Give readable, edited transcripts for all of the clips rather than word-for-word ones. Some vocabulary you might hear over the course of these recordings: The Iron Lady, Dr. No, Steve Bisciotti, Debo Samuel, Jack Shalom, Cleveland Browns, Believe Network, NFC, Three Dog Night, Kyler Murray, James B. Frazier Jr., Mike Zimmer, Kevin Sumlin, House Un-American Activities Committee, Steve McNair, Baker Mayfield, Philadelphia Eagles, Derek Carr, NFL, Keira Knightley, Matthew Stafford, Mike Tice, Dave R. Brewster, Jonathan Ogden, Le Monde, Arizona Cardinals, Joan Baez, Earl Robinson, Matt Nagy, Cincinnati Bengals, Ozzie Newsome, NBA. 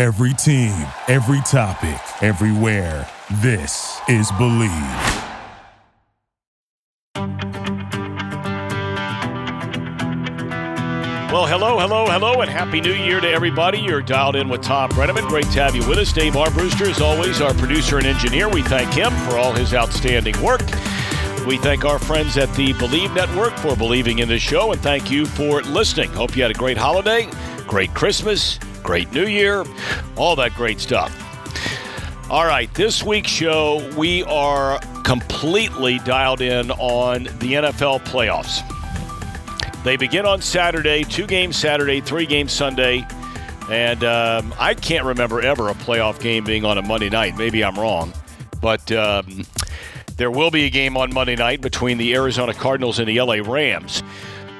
Every team, every topic, everywhere. This is Believe. Well, hello, and Happy New Year to everybody. You're dialed in with Tom Brenneman. Great to have you with us. Dave R. Brewster, as always, our producer and engineer. We thank him for all his outstanding work. We thank our friends at the Believe Network for believing in this show, and thank you for listening. Hope you had a great holiday, great Christmas, great New Year, all that great stuff. All right, this week's show, we are completely dialed in on the NFL playoffs. They begin on Saturday, 2-game Saturday, 3-game Sunday, and I can't remember ever a playoff game being on a Monday night. Maybe I'm wrong, but there will be a game on Monday night between the Arizona Cardinals and the LA Rams.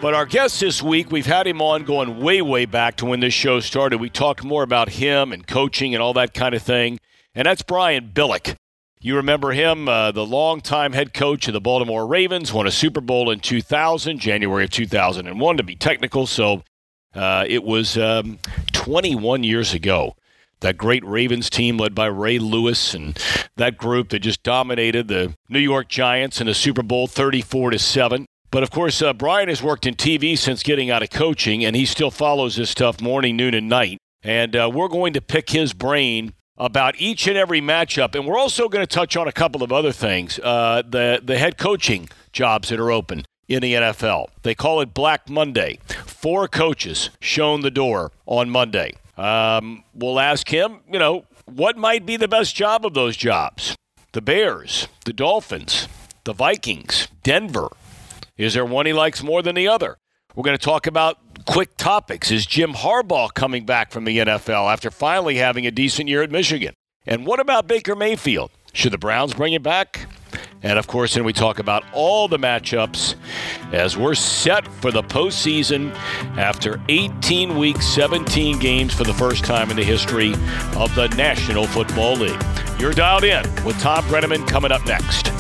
But our guest this week, we've had him on going way, way back to when this show started. We talked more about him and coaching and all that kind of thing, and that's Brian Billick. You remember him, the longtime head coach of the Baltimore Ravens, won a Super Bowl in 2000, January of 2001 to be technical. So it was 21 years ago, that great Ravens team led by Ray Lewis and that group that just dominated the New York Giants in a Super Bowl 34-7. But, of course, Brian has worked in TV since getting out of coaching, and he still follows this stuff morning, noon, and night. And we're going to pick his brain about each and every matchup. And we're also going to touch on a couple of other things, the head coaching jobs that are open in the NFL. They call it Black Monday. 4 coaches shown the door on Monday. We'll ask him, you know, what might be the best job of those jobs? The Bears, the Dolphins, the Vikings, Denver. Is there one he likes more than the other? We're going to talk about quick topics. Is Jim Harbaugh coming back from the NFL after finally having a decent year at Michigan? And what about Baker Mayfield? Should the Browns bring him back? And, of course, then we talk about all the matchups as we're set for the postseason after 18 weeks, 17 games for the first time in the history of the National Football League. You're dialed in with Tom Brenneman coming up next.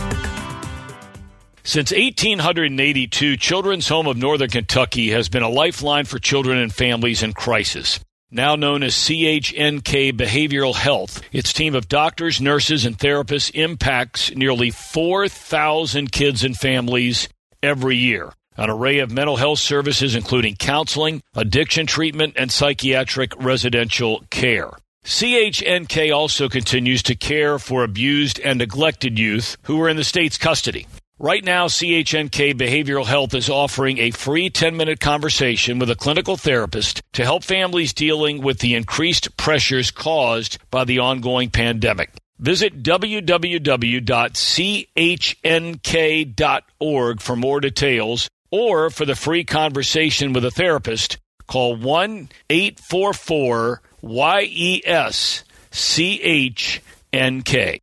Since 1882, Children's Home of Northern Kentucky has been a lifeline for children and families in crisis. Now known as CHNK Behavioral Health, its team of doctors, nurses, and therapists impacts nearly 4,000 kids and families every year. An array of mental health services including counseling, addiction treatment, and psychiatric residential care. CHNK also continues to care for abused and neglected youth who are in the state's custody. Right now, CHNK Behavioral Health is offering a free 10-minute conversation with a clinical therapist to help families dealing with the increased pressures caused by the ongoing pandemic. Visit www.chnk.org for more details, or for the free conversation with a therapist, call 1-844-YES-CHNK.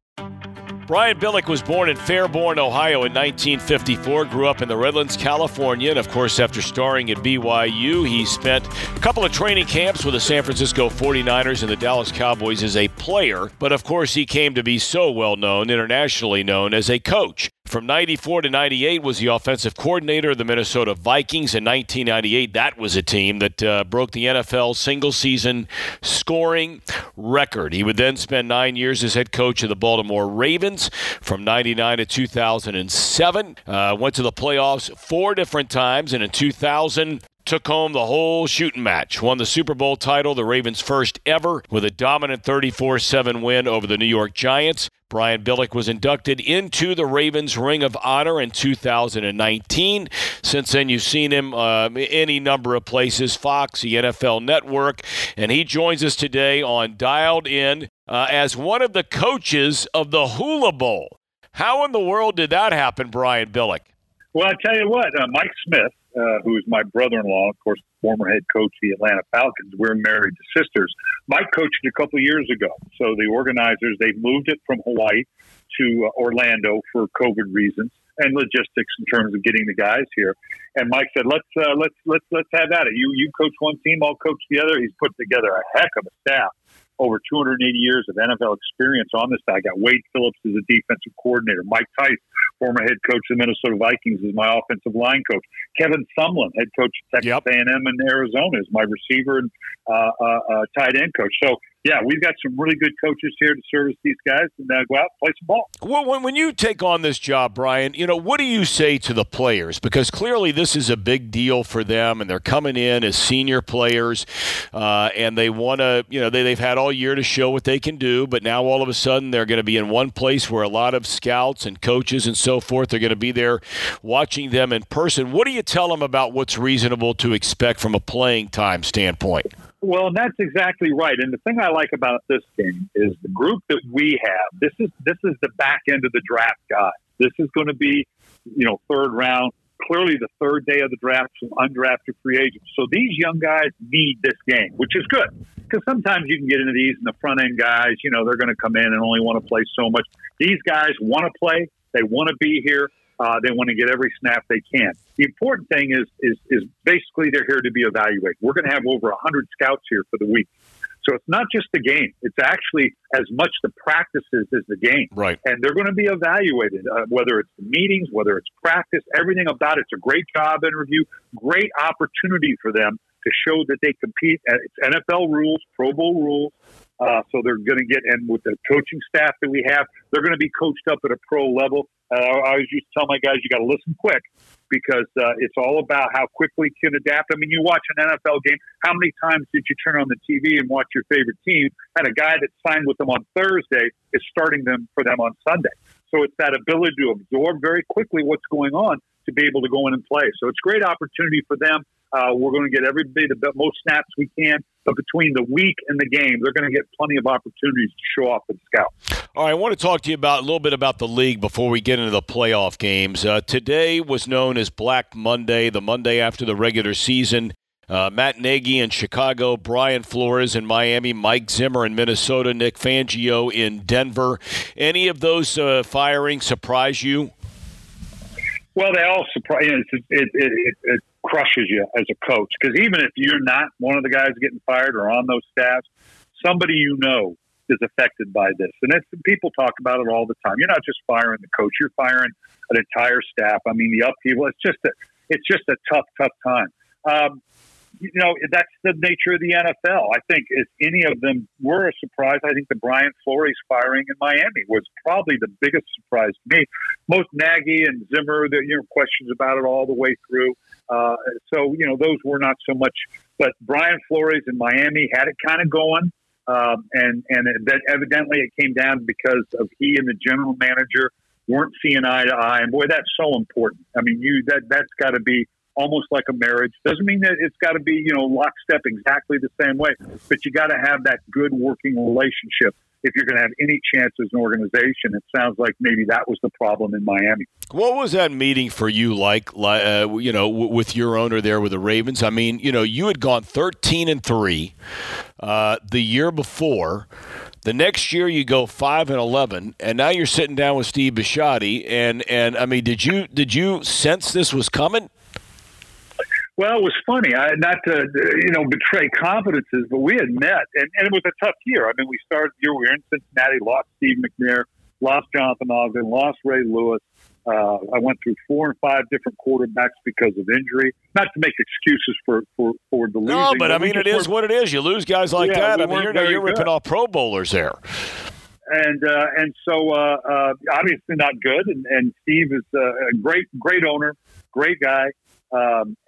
Brian Billick was born in Fairborn, Ohio in 1954, grew up in the Redlands, California, and, of course, after starring at BYU, he spent a couple of training camps with the San Francisco 49ers and the Dallas Cowboys as a player, but, of course, he came to be so well-known, internationally known, as a coach. From 94 to 98 was the offensive coordinator of the Minnesota Vikings. In 1998, that was a team that broke the NFL single-season scoring record. He would then spend 9 years as head coach of the Baltimore Ravens from 99 to 2007. Went to the playoffs 4 different times, and in 2000, took home the whole shooting match, won the Super Bowl title, the Ravens' first ever, with a dominant 34-7 win over the New York Giants. Brian Billick was inducted into the Ravens Ring of Honor in 2019. Since then, you've seen him any number of places, Fox, the NFL Network, and he joins us today on Dialed In as one of the coaches of the Hula Bowl. How in the world did that happen, Brian Billick? Well, I tell you what, Mike Smith, who is my brother-in-law, of course, former head coach of the Atlanta Falcons. We're married to sisters. Mike coached a couple of years ago. So the organizers, they moved it from Hawaii to Orlando for COVID reasons and logistics in terms of getting the guys here. And Mike said, let's have at it. You coach one team, I'll coach the other. He's put together a heck of a staff. Over 280 years of NFL experience on this. I got Wade Phillips as a defensive coordinator. Mike Tice, former head coach of the Minnesota Vikings, is my offensive line coach. Kevin Sumlin, head coach of Texas A&M in Arizona, is my receiver and tight end coach. So yeah, we've got some really good coaches here to service these guys and go out and play some ball. Well, when you take on this job, Brian, you know, what do you say to the players? Because clearly this is a big deal for them, and they're coming in as senior players, and they want to, you know, they've had all year to show what they can do, but now all of a sudden they're going to be in one place where a lot of scouts and coaches and so forth are going to be there watching them in person. What do you tell them about what's reasonable to expect from a playing time standpoint? Well, that's exactly right. And the thing I like about this game is the group that we have. This is the back end of the draft, guys. This is going to be, you know, third round, clearly the third day of the draft, some undrafted free agents. So these young guys need this game, which is good, because sometimes you can get into these and the front end guys, you know, they're going to come in and only want to play so much. These guys want to play. They want to be here. They want to get every snap they can. The important thing is basically they're here to be evaluated. We're going to have over 100 scouts here for the week. So it's not just the game. It's actually as much the practices as the game. Right. And they're going to be evaluated, whether it's the meetings, whether it's practice, everything about it. It's a great job interview, great opportunity for them to show that they compete. It's NFL rules, Pro Bowl rules. So they're going to get, and with the coaching staff that we have, they're going to be coached up at a pro level. I always used to tell my guys, you got to listen quick, because it's all about how quickly you can adapt. I mean, you watch an NFL game, how many times did you turn on the TV and watch your favorite team? And a guy that signed with them on Thursday is starting them for them on Sunday. So it's that ability to absorb very quickly what's going on to be able to go in and play. So it's a great opportunity for them. We're going to get everybody the most snaps we can. But between the week and the game, they're going to get plenty of opportunities to show off and scout. All right, I want to talk to you about a little bit about the league before we get into the playoff games. Today was known as Black Monday, the Monday after the regular season. Matt Nagy in Chicago, Brian Flores in Miami, Mike Zimmer in Minnesota, Nick Fangio in Denver. Any of those firings surprise you? Well, they all surprise you. It crushes you as a coach, because even if you're not one of the guys getting fired or on those staffs, somebody you know is affected by this. And people talk about it all the time. You're not just firing the coach; you're firing an entire staff. I mean, the upheaval. It's just a tough time. You know, that's the nature of the NFL. I think if any of them were a surprise, I think the Brian Flores firing in Miami was probably the biggest surprise to me. Most Nagy and Zimmer, there were questions about it all the way through. So, you know, those were not so much. But Brian Flores in Miami had it kind of going. And evidently it came down because of he and the general manager weren't seeing eye to eye. And, boy, that's so important. I mean, that's got to be almost like a marriage. Doesn't mean that it's got to be, you know, lockstep exactly the same way, but you got to have that good working relationship if you're going to have any chance as an organization. It sounds like maybe that was the problem in Miami. What was that meeting for you like, you know, with your owner there with the Ravens? I mean, you know, you had gone 13-3 the year before. The next year you go 5-11, and now you're sitting down with Steve Bisciotti. And I mean, did you sense this was coming? Well, it was funny. Not to, you know, betray confidences, but we had met, and it was a tough year. I mean, we started the year, we were in Cincinnati, lost Steve McNair, lost Jonathan Ogden, lost Ray Lewis. I went through 4 and 5 different quarterbacks because of injury. Not to make excuses for the losing. No, but I mean, it is what it is. You lose guys like that. I mean, you're ripping off Pro Bowlers there. And so obviously not good. And Steve is a great owner, great guy.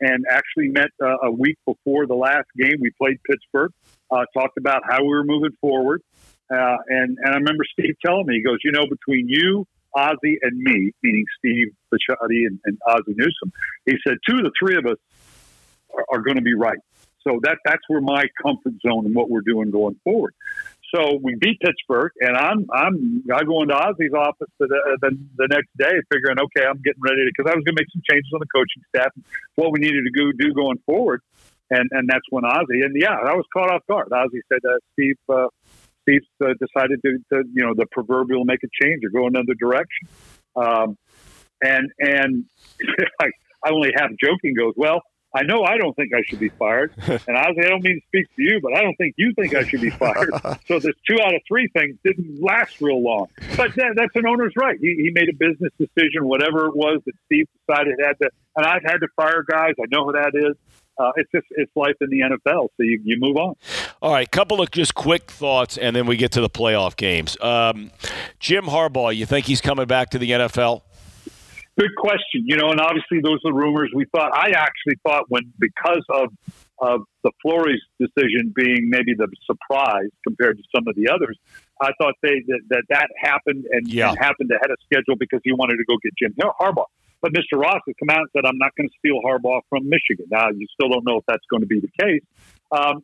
And actually met a week before the last game. We played Pittsburgh, talked about how we were moving forward. And I remember Steve telling me, he goes, you know, between you, Ozzie, and me, meaning Steve Bisciotti and Ozzie Newsome, he said, 2 of the 3 of us are going to be right. So that's where my comfort zone and what we're doing going forward. So we beat Pittsburgh, and I go into Ozzie's office the next day, figuring, okay, I'm getting ready to, because I was going to make some changes on the coaching staff, what we needed to do going forward, and that's when Ozzie, and yeah, I was caught off guard. Ozzie said, Steve decided to you know, the proverbial make a change or go another direction, and I only half joking goes, well, I know I don't think I should be fired, and honestly, I don't mean to speak to you, but I don't think you think I should be fired. So this 2 out of 3 things didn't last real long. But that's an owner's right. He made a business decision, whatever it was that Steve decided had to. And I've had to fire guys. I know who that is. It's life in the NFL, so you move on. All right, couple of just quick thoughts, and then we get to the playoff games. Jim Harbaugh, you think he's coming back to the NFL? Good question. You know, and obviously those are rumors. We thought, I actually thought when, because of the Flores decision being maybe the surprise compared to some of the others, I thought that happened and happened ahead of schedule because he wanted to go get Jim Harbaugh. But Mr. Ross has come out and said, I'm not going to steal Harbaugh from Michigan. Now, you still don't know if that's going to be the case.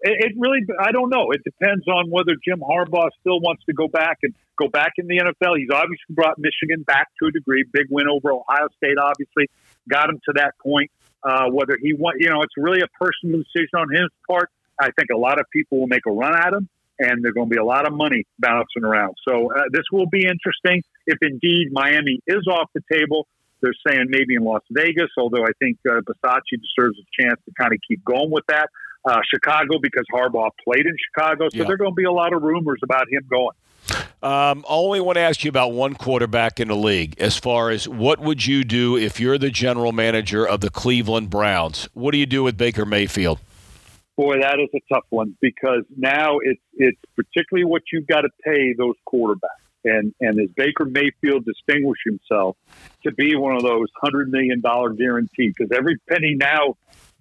It really, I don't know. It depends on whether Jim Harbaugh still wants to go back in the NFL. He's obviously brought Michigan back to a degree. Big win over Ohio State, obviously. Got him to that point. Whether he wants, you know, it's really a personal decision on his part. I think a lot of people will make a run at him, and there's going to be a lot of money bouncing around. So this will be interesting. If indeed Miami is off the table, they're saying maybe in Las Vegas, although I think Bisciotti deserves a chance to kind of keep going with that. Chicago, because Harbaugh played in Chicago. So there are going to be a lot of rumors about him going. I only want to ask you about one quarterback in the league as far as what would you do if you're the general manager of the Cleveland Browns? What do you do with Baker Mayfield? Boy, that is a tough one because now it's particularly what you've got to pay those quarterbacks. And as Baker Mayfield distinguished himself to be one of those $100 million guarantee, because every penny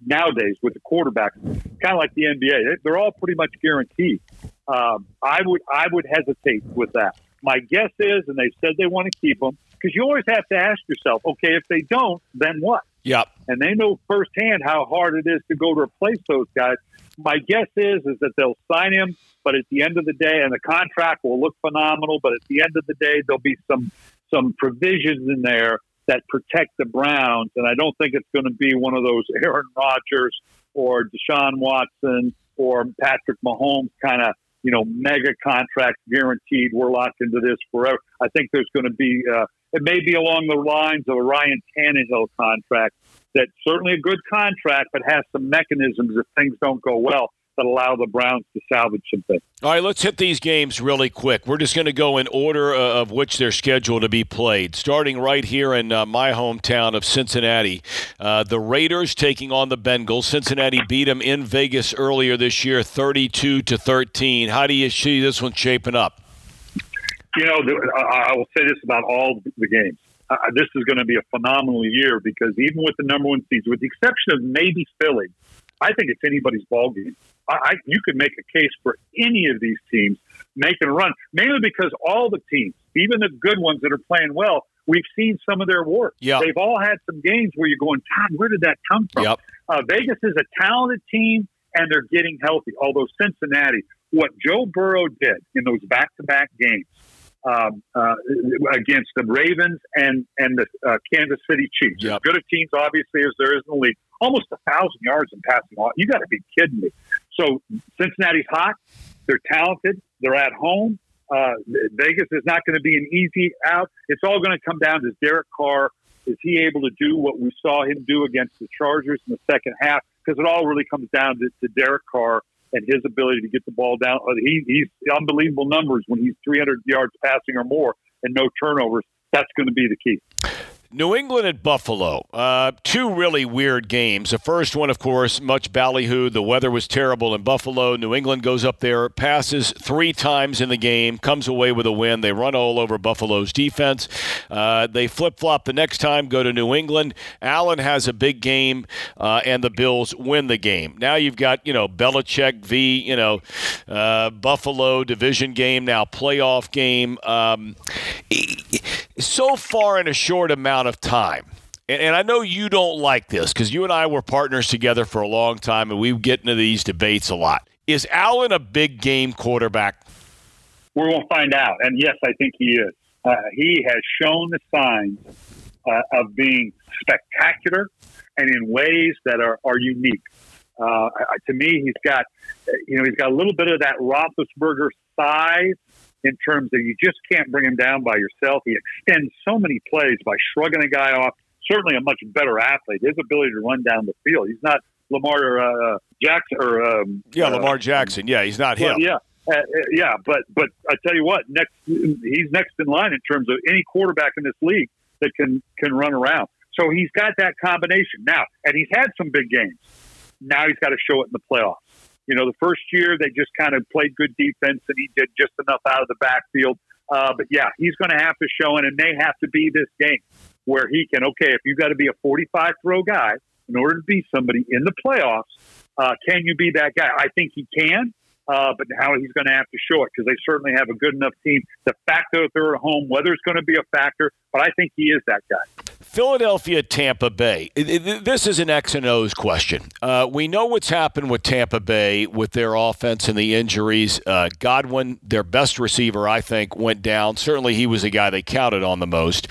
nowadays with the quarterback, kind of like the NBA, they're all pretty much guaranteed. I would hesitate with that. My guess is, and they've said they want to keep him, because you always have to ask yourself, okay, if they don't, then what? Yep. And they know firsthand how hard it is to go to replace those guys. My guess is that they'll sign him, but at the end of the day, and the contract will look phenomenal, but at the end of the day, there'll be some provisions in there that protect the Browns, and I don't think it's going to be one of those Aaron Rodgers or Deshaun Watson or Patrick Mahomes kind of, you know, mega contract guaranteed, we're locked into this forever. I think there's going to be, it may be along the lines of a Ryan Tannehill contract, that's certainly a good contract, but has some mechanisms if things don't go well that allow the Browns to salvage some things. All right, let's hit these games really quick. We're just going to go in order of which they're scheduled to be played. Starting right here in my hometown of Cincinnati, the Raiders taking on the Bengals. Cincinnati beat them in Vegas earlier this year, 32-13. How do you see this one shaping up? You know, I will say this about all the games. This is going to be a phenomenal year because even with the number one seeds, with the exception of maybe Philly, I think it's anybody's ball game. You could make a case for any of these teams making a run, mainly because all the teams, even the good ones that are playing well, we've seen some of their work. Yep. They've all had some games where you're going, Todd, where did that come from? Yep. Vegas is a talented team, and they're getting healthy. Although Cincinnati, what Joe Burrow did in those back-to-back games against the Ravens and the Kansas City Chiefs, yep, as good a teams obviously as there is in the league, almost 1,000 yards in passing. You got to be kidding me. So Cincinnati's hot. They're talented. They're at home. Vegas is not going to be an easy out. It's all going to come down to Derek Carr. Is he able to do what we saw him do against the Chargers in the second half? Because it all really comes down to Derek Carr and his ability to get the ball down. He's unbelievable numbers when he's 300 yards passing or more and no turnovers. That's going to be the key. New England at Buffalo, two really weird games. The first one, of course, much ballyhooed. The weather was terrible in Buffalo. New England goes up there, passes three times in the game, comes away with a win. They run all over Buffalo's defense. They flip-flop the next time, go to New England. Allen has a big game, and the Bills win the game. Now you've got, you know, Belichick v., you know, Buffalo division game, now playoff game. So far in a short amount of time, and I know you don't like this because you and I were partners together for a long time, and we get into these debates a lot. Is Allen a big game quarterback? We're going to find out, and yes, I think he is. He has shown the signs of being spectacular and in ways that are unique. To me, he's got a little bit of that Roethlisberger size, in terms of you just can't bring him down by yourself. He extends so many plays by shrugging a guy off. Certainly a much better athlete. His ability to run down the field. He's not Lamar Jackson. Yeah, he's not him. Yeah, but I tell you what, he's next in line in terms of any quarterback in this league that can run around. So he's got that combination now, and he's had some big games. Now he's got to show it in the playoffs. You know, the first year they just kind of played good defense and he did just enough out of the backfield. But yeah, he's going to have to show it, and they have to be this game where he can, okay, if you got to be a 45 throw guy in order to be somebody in the playoffs, can you be that guy? I think he can, but now he's going to have to show it, because they certainly have a good enough team. The fact that they're at home, weather's going to be a factor, but I think he is that guy. Philadelphia, Tampa Bay. This is an X and O's question. We know what's happened with Tampa Bay with their offense and the injuries. Godwin, their best receiver, I think, went down. Certainly he was the guy they counted on the most.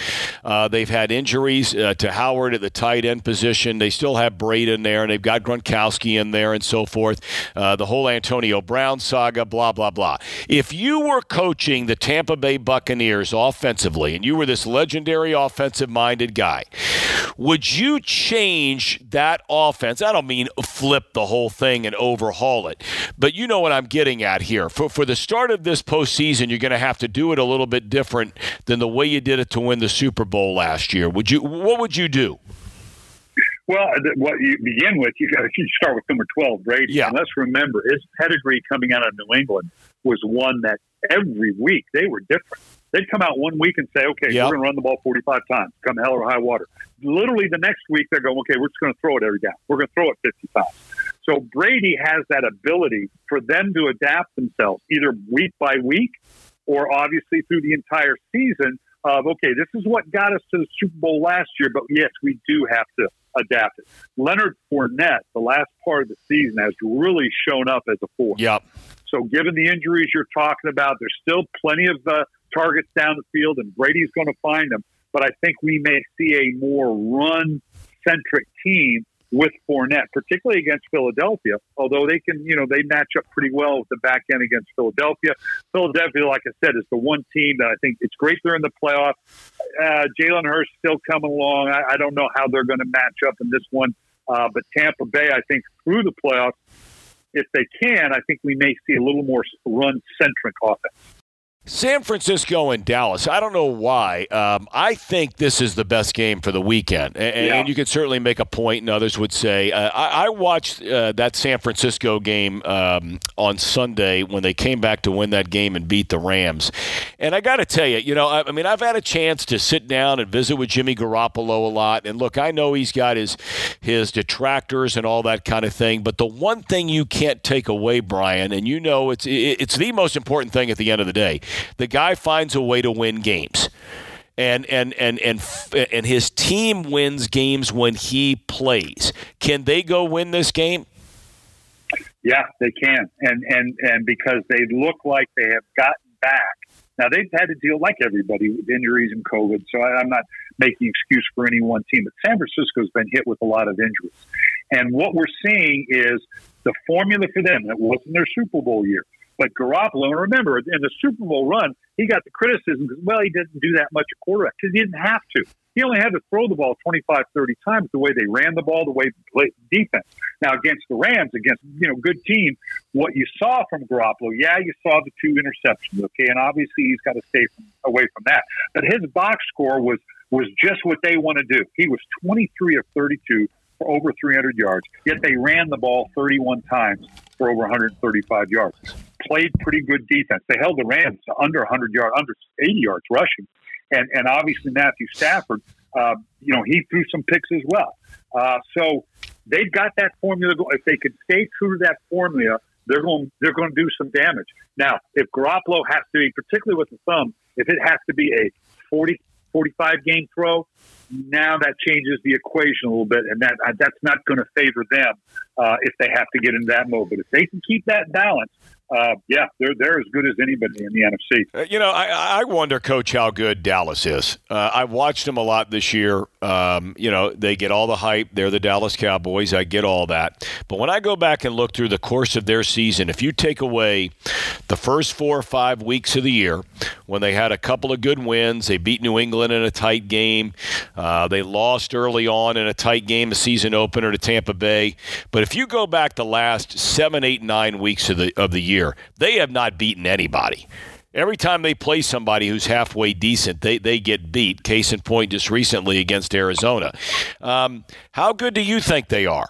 They've had injuries to Howard at the tight end position. They still have Brady in there, and they've got Gronkowski in there and so forth. The whole Antonio Brown saga, blah, blah, blah. If you were coaching the Tampa Bay Buccaneers offensively and you were this legendary offensive-minded guy, would you change that offense? I don't mean flip the whole thing and overhaul it, but you know what I'm getting at here. For the start of this postseason, you're going to have to do it a little bit different than the way you did it to win the Super Bowl last year. What would you do? Well, what you begin with, you start with number 12, Brady. Yeah. And let's remember, his pedigree coming out of New England was one that every week they were different. They'd come out one week and say, okay, yep, we're going to run the ball 45 times, come hell or high water. Literally the next week, they're going, okay, we're just going to throw it every down. We're going to throw it 50 times. So Brady has that ability for them to adapt themselves either week by week or obviously through the entire season of, okay, this is what got us to the Super Bowl last year, but yes, we do have to adapt it. Leonard Fournette, the last part of the season, has really shown up as a force. Yep. So given the injuries you're talking about, there's still plenty of targets down the field, and Brady's going to find them. But I think we may see a more run-centric team with Fournette, particularly against Philadelphia, although they can, you know, they match up pretty well with the back end against Philadelphia. Philadelphia, like I said, is the one team that I think it's great they're in the playoffs. Jalen Hurts still coming along. I don't know how they're going to match up in this one. But Tampa Bay, I think, through the playoffs, if they can, I think we may see a little more run-centric offense. San Francisco and Dallas, I don't know why. I think this is the best game for the weekend. And you could certainly make a point, and others would say. I watched that San Francisco game on Sunday when they came back to win that game and beat the Rams. And I got to tell you, I mean, I've had a chance to sit down and visit with Jimmy Garoppolo a lot. And, look, I know he's got his detractors and all that kind of thing. But the one thing you can't take away, Brian, and you know it's the most important thing at the end of the day, the guy finds a way to win games. And his team wins games when he plays. Can they go win this game? Yeah, they can. And because they look like they have gotten back. Now, they've had to deal, like everybody, with injuries and COVID, so I'm not making excuse for any one team. But San Francisco's been hit with a lot of injuries. And what we're seeing is the formula for them. It wasn't their Super Bowl year. But Garoppolo, and remember, in the Super Bowl run, he got the criticism because, well, he didn't do that much at quarterback because he didn't have to. He only had to throw the ball 25, 30 times the way they ran the ball, the way they played defense. Now, against the Rams, against, good team, what you saw from Garoppolo, you saw the two interceptions, okay? And obviously he's got to stay away from that. But his box score was just what they want to do. He was 23 of 32 for over 300 yards, yet they ran the ball 31 times for over 135 yards. Played pretty good defense. They held the Rams to under 100 yards, under 80 yards rushing. And obviously Matthew Stafford, he threw some picks as well. So they've got that formula. If they could stay true to that formula, they're going to do some damage. Now, if Garoppolo has to be, particularly with the thumb, if it has to be a 40-45 game throw, now that changes the equation a little bit, and that's not going to favor them if they have to get into that mode. But if they can keep that balance, they're as good as anybody in the NFC. I wonder, Coach, how good Dallas is. I watched them a lot this year. They get all the hype. They're the Dallas Cowboys. I get all that. But when I go back and look through the course of their season, if you take away the first 4 or 5 weeks of the year when they had a couple of good wins, they beat New England in a tight game. They lost early on in a tight game, a season opener to Tampa Bay. But if you go back the last 7, 8, 9 weeks of the year, they have not beaten anybody. Every time they play somebody who's halfway decent, they get beat. Case in point, just recently against Arizona. How good do you think they are?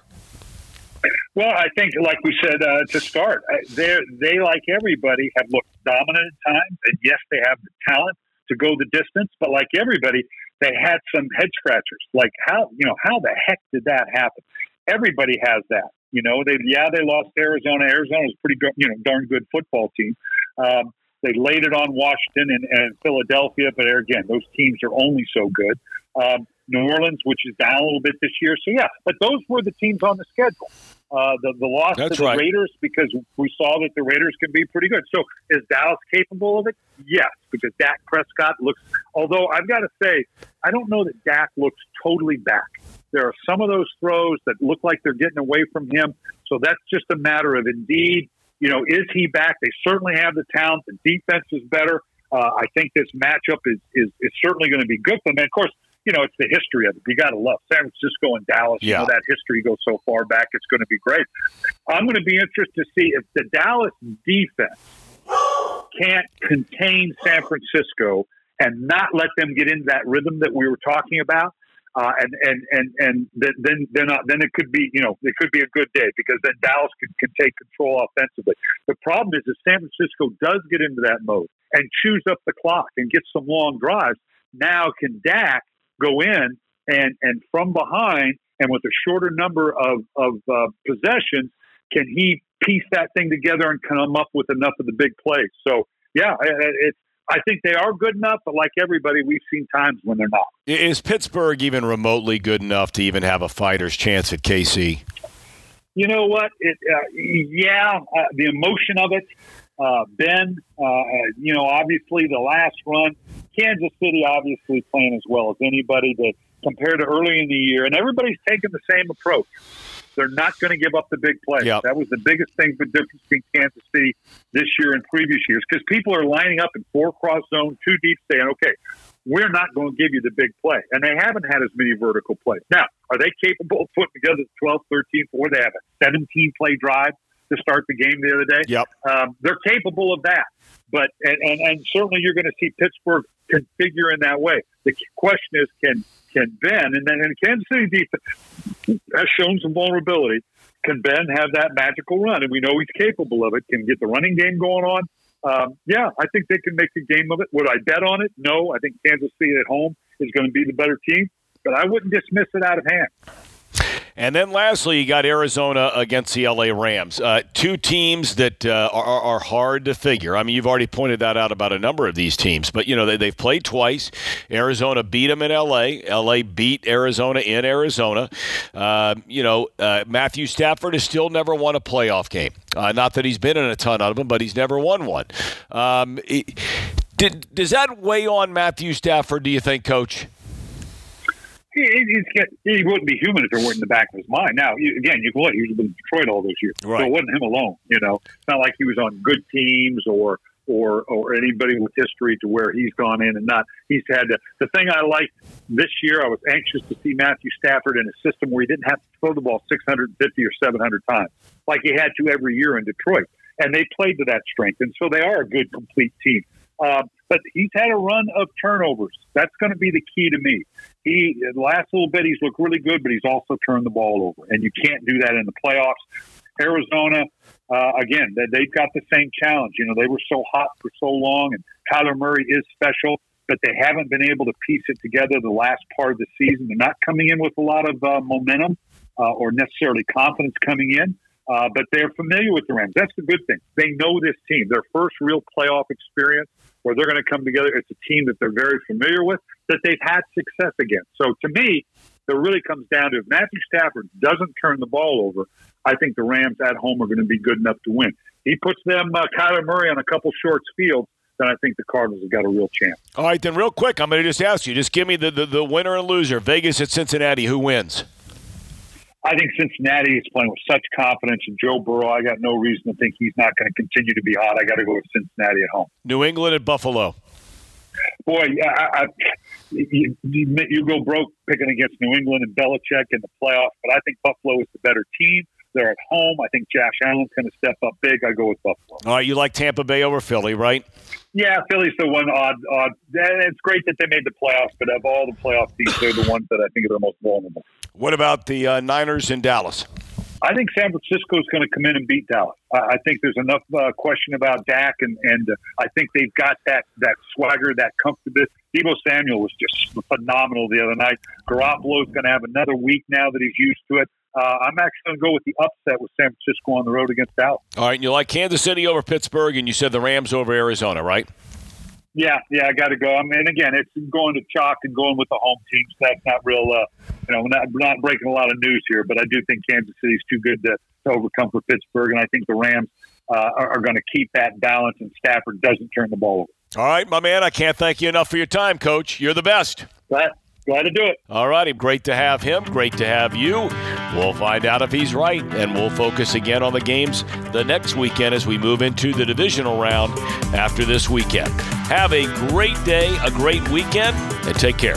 Well, I think, like we said to start, they, like everybody, have looked dominant at times. And yes, they have the talent to go the distance. But like everybody, they had some head scratchers. Like, how the heck did that happen? Everybody has that. You know, they lost to Arizona. Arizona's a pretty good, darn good football team. They laid it on Washington and Philadelphia. But again, those teams are only so good. New Orleans, which is down a little bit this year. So, yeah, but those were the teams on the schedule. The loss to the Raiders, because we saw that the Raiders can be pretty good. So is Dallas capable of it? Yes, because Dak Prescott looks – although I've got to say, I don't know that Dak looks totally back. There are some of those throws that look like they're getting away from him. So that's just a matter of indeed, is he back? They certainly have the talent. The defense is better. I think this matchup is certainly going to be good for them. And, of course, it's the history of it. You got to love San Francisco and Dallas. Yeah. That history goes so far back. It's going to be great. I'm going to be interested to see if the Dallas defense can't contain San Francisco and not let them get into that rhythm that we were talking about. And then it could be, it could be a good day, because then Dallas can take control offensively. The problem is if San Francisco does get into that mode and chews up the clock and gets some long drives, now can Dak go in and from behind and with a shorter number of possessions, can he piece that thing together and come up with enough of the big plays? So, yeah, I think they are good enough, but like everybody, we've seen times when they're not. Is Pittsburgh even remotely good enough to even have a fighter's chance at KC? You know what? The emotion of it. Obviously the last run, Kansas City obviously playing as well as anybody that compared to early in the year, and everybody's taking the same approach. They're not going to give up the big play. Yep. That was the biggest thing for difference between Kansas City this year and previous years, because people are lining up in 4 cross zone, 2 deep, saying, okay, we're not going to give you the big play. And they haven't had as many vertical plays. Now, are they capable of putting together 12, 13, 4? They have a 17-play drive to start the game the other day. Yep. They're capable of that. But and certainly you're going to see Pittsburgh configure in that way. The question is, can Ben, and then Kansas City defense has shown some vulnerability, can Ben have that magical run? And we know he's capable of it. Can get the running game going on? I think they can make a game of it. Would I bet on it? No. I think Kansas City at home is going to be the better team, but I wouldn't dismiss it out of hand. And then lastly, you got Arizona against the LA Rams. Two teams that are hard to figure. I mean, you've already pointed that out about a number of these teams. But, they've played twice. Arizona beat them in LA. LA beat Arizona in Arizona. Matthew Stafford has still never won a playoff game. Not that he's been in a ton of them, but he's never won one. Does that weigh on Matthew Stafford, do you think, Coach? He wouldn't be human if it weren't in the back of his mind. Now, he was in Detroit all those years. Right. So it wasn't him alone, It's not like he was on good teams or anybody with history to where he's gone in and not. He's had the thing I liked this year, I was anxious to see Matthew Stafford in a system where he didn't have to throw the ball 650 or 700 times, like he had to every year in Detroit. And they played to that strength. And so they are a good, complete team. But he's had a run of turnovers. That's going to be the key to me. The last little bit, he's looked really good, but he's also turned the ball over. And you can't do that in the playoffs. Arizona, again, they've got the same challenge. They were so hot for so long, and Kyler Murray is special, but they haven't been able to piece it together the last part of the season. They're not coming in with a lot of momentum or necessarily confidence coming in. But they're familiar with the Rams. That's the good thing. They know this team. Their first real playoff experience where they're going to come together. It's a team that they're very familiar with, that they've had success against. So to me, it really comes down to if Matthew Stafford doesn't turn the ball over, I think the Rams at home are going to be good enough to win. He puts them, Kyler Murray, on a couple short fields, then I think the Cardinals have got a real chance. All right, then real quick, I'm going to just ask you, just give me the winner and loser. Vegas at Cincinnati, who wins? I think Cincinnati is playing with such confidence, and Joe Burrow, I got no reason to think he's not going to continue to be hot. I got to go with Cincinnati at home. New England at Buffalo. Boy, you go broke picking against New England and Belichick in the playoffs, but I think Buffalo is the better team. They're at home. I think Josh Allen's going to step up big. I go with Buffalo. All right, you like Tampa Bay over Philly, right? Yeah, Philly's the one odd. It's great that they made the playoffs, but of all the playoff teams, they're the ones that I think are the most vulnerable. What about the Niners in Dallas? I think San Francisco is going to come in and beat Dallas. I think there's enough question about Dak, and I think they've got that swagger, that comfortability. Debo Samuel was just phenomenal the other night. Garoppolo's going to have another week now that he's used to it. I'm actually going to go with the upset with San Francisco on the road against Dallas. All right, and you like Kansas City over Pittsburgh, and you said the Rams over Arizona, right? Yeah, I got to go. I mean, again, it's going to chalk and going with the home teams. That's not real, not breaking a lot of news here, but I do think Kansas City's too good to overcome for Pittsburgh, and I think the Rams are going to keep that balance, and Stafford doesn't turn the ball over. All right, my man, I can't thank you enough for your time, Coach. You're the best. Glad to do it. All righty, great to have him. Great to have you. We'll find out if he's right, and we'll focus again on the games the next weekend as we move into the divisional round after this weekend. Have a great day, a great weekend, and take care.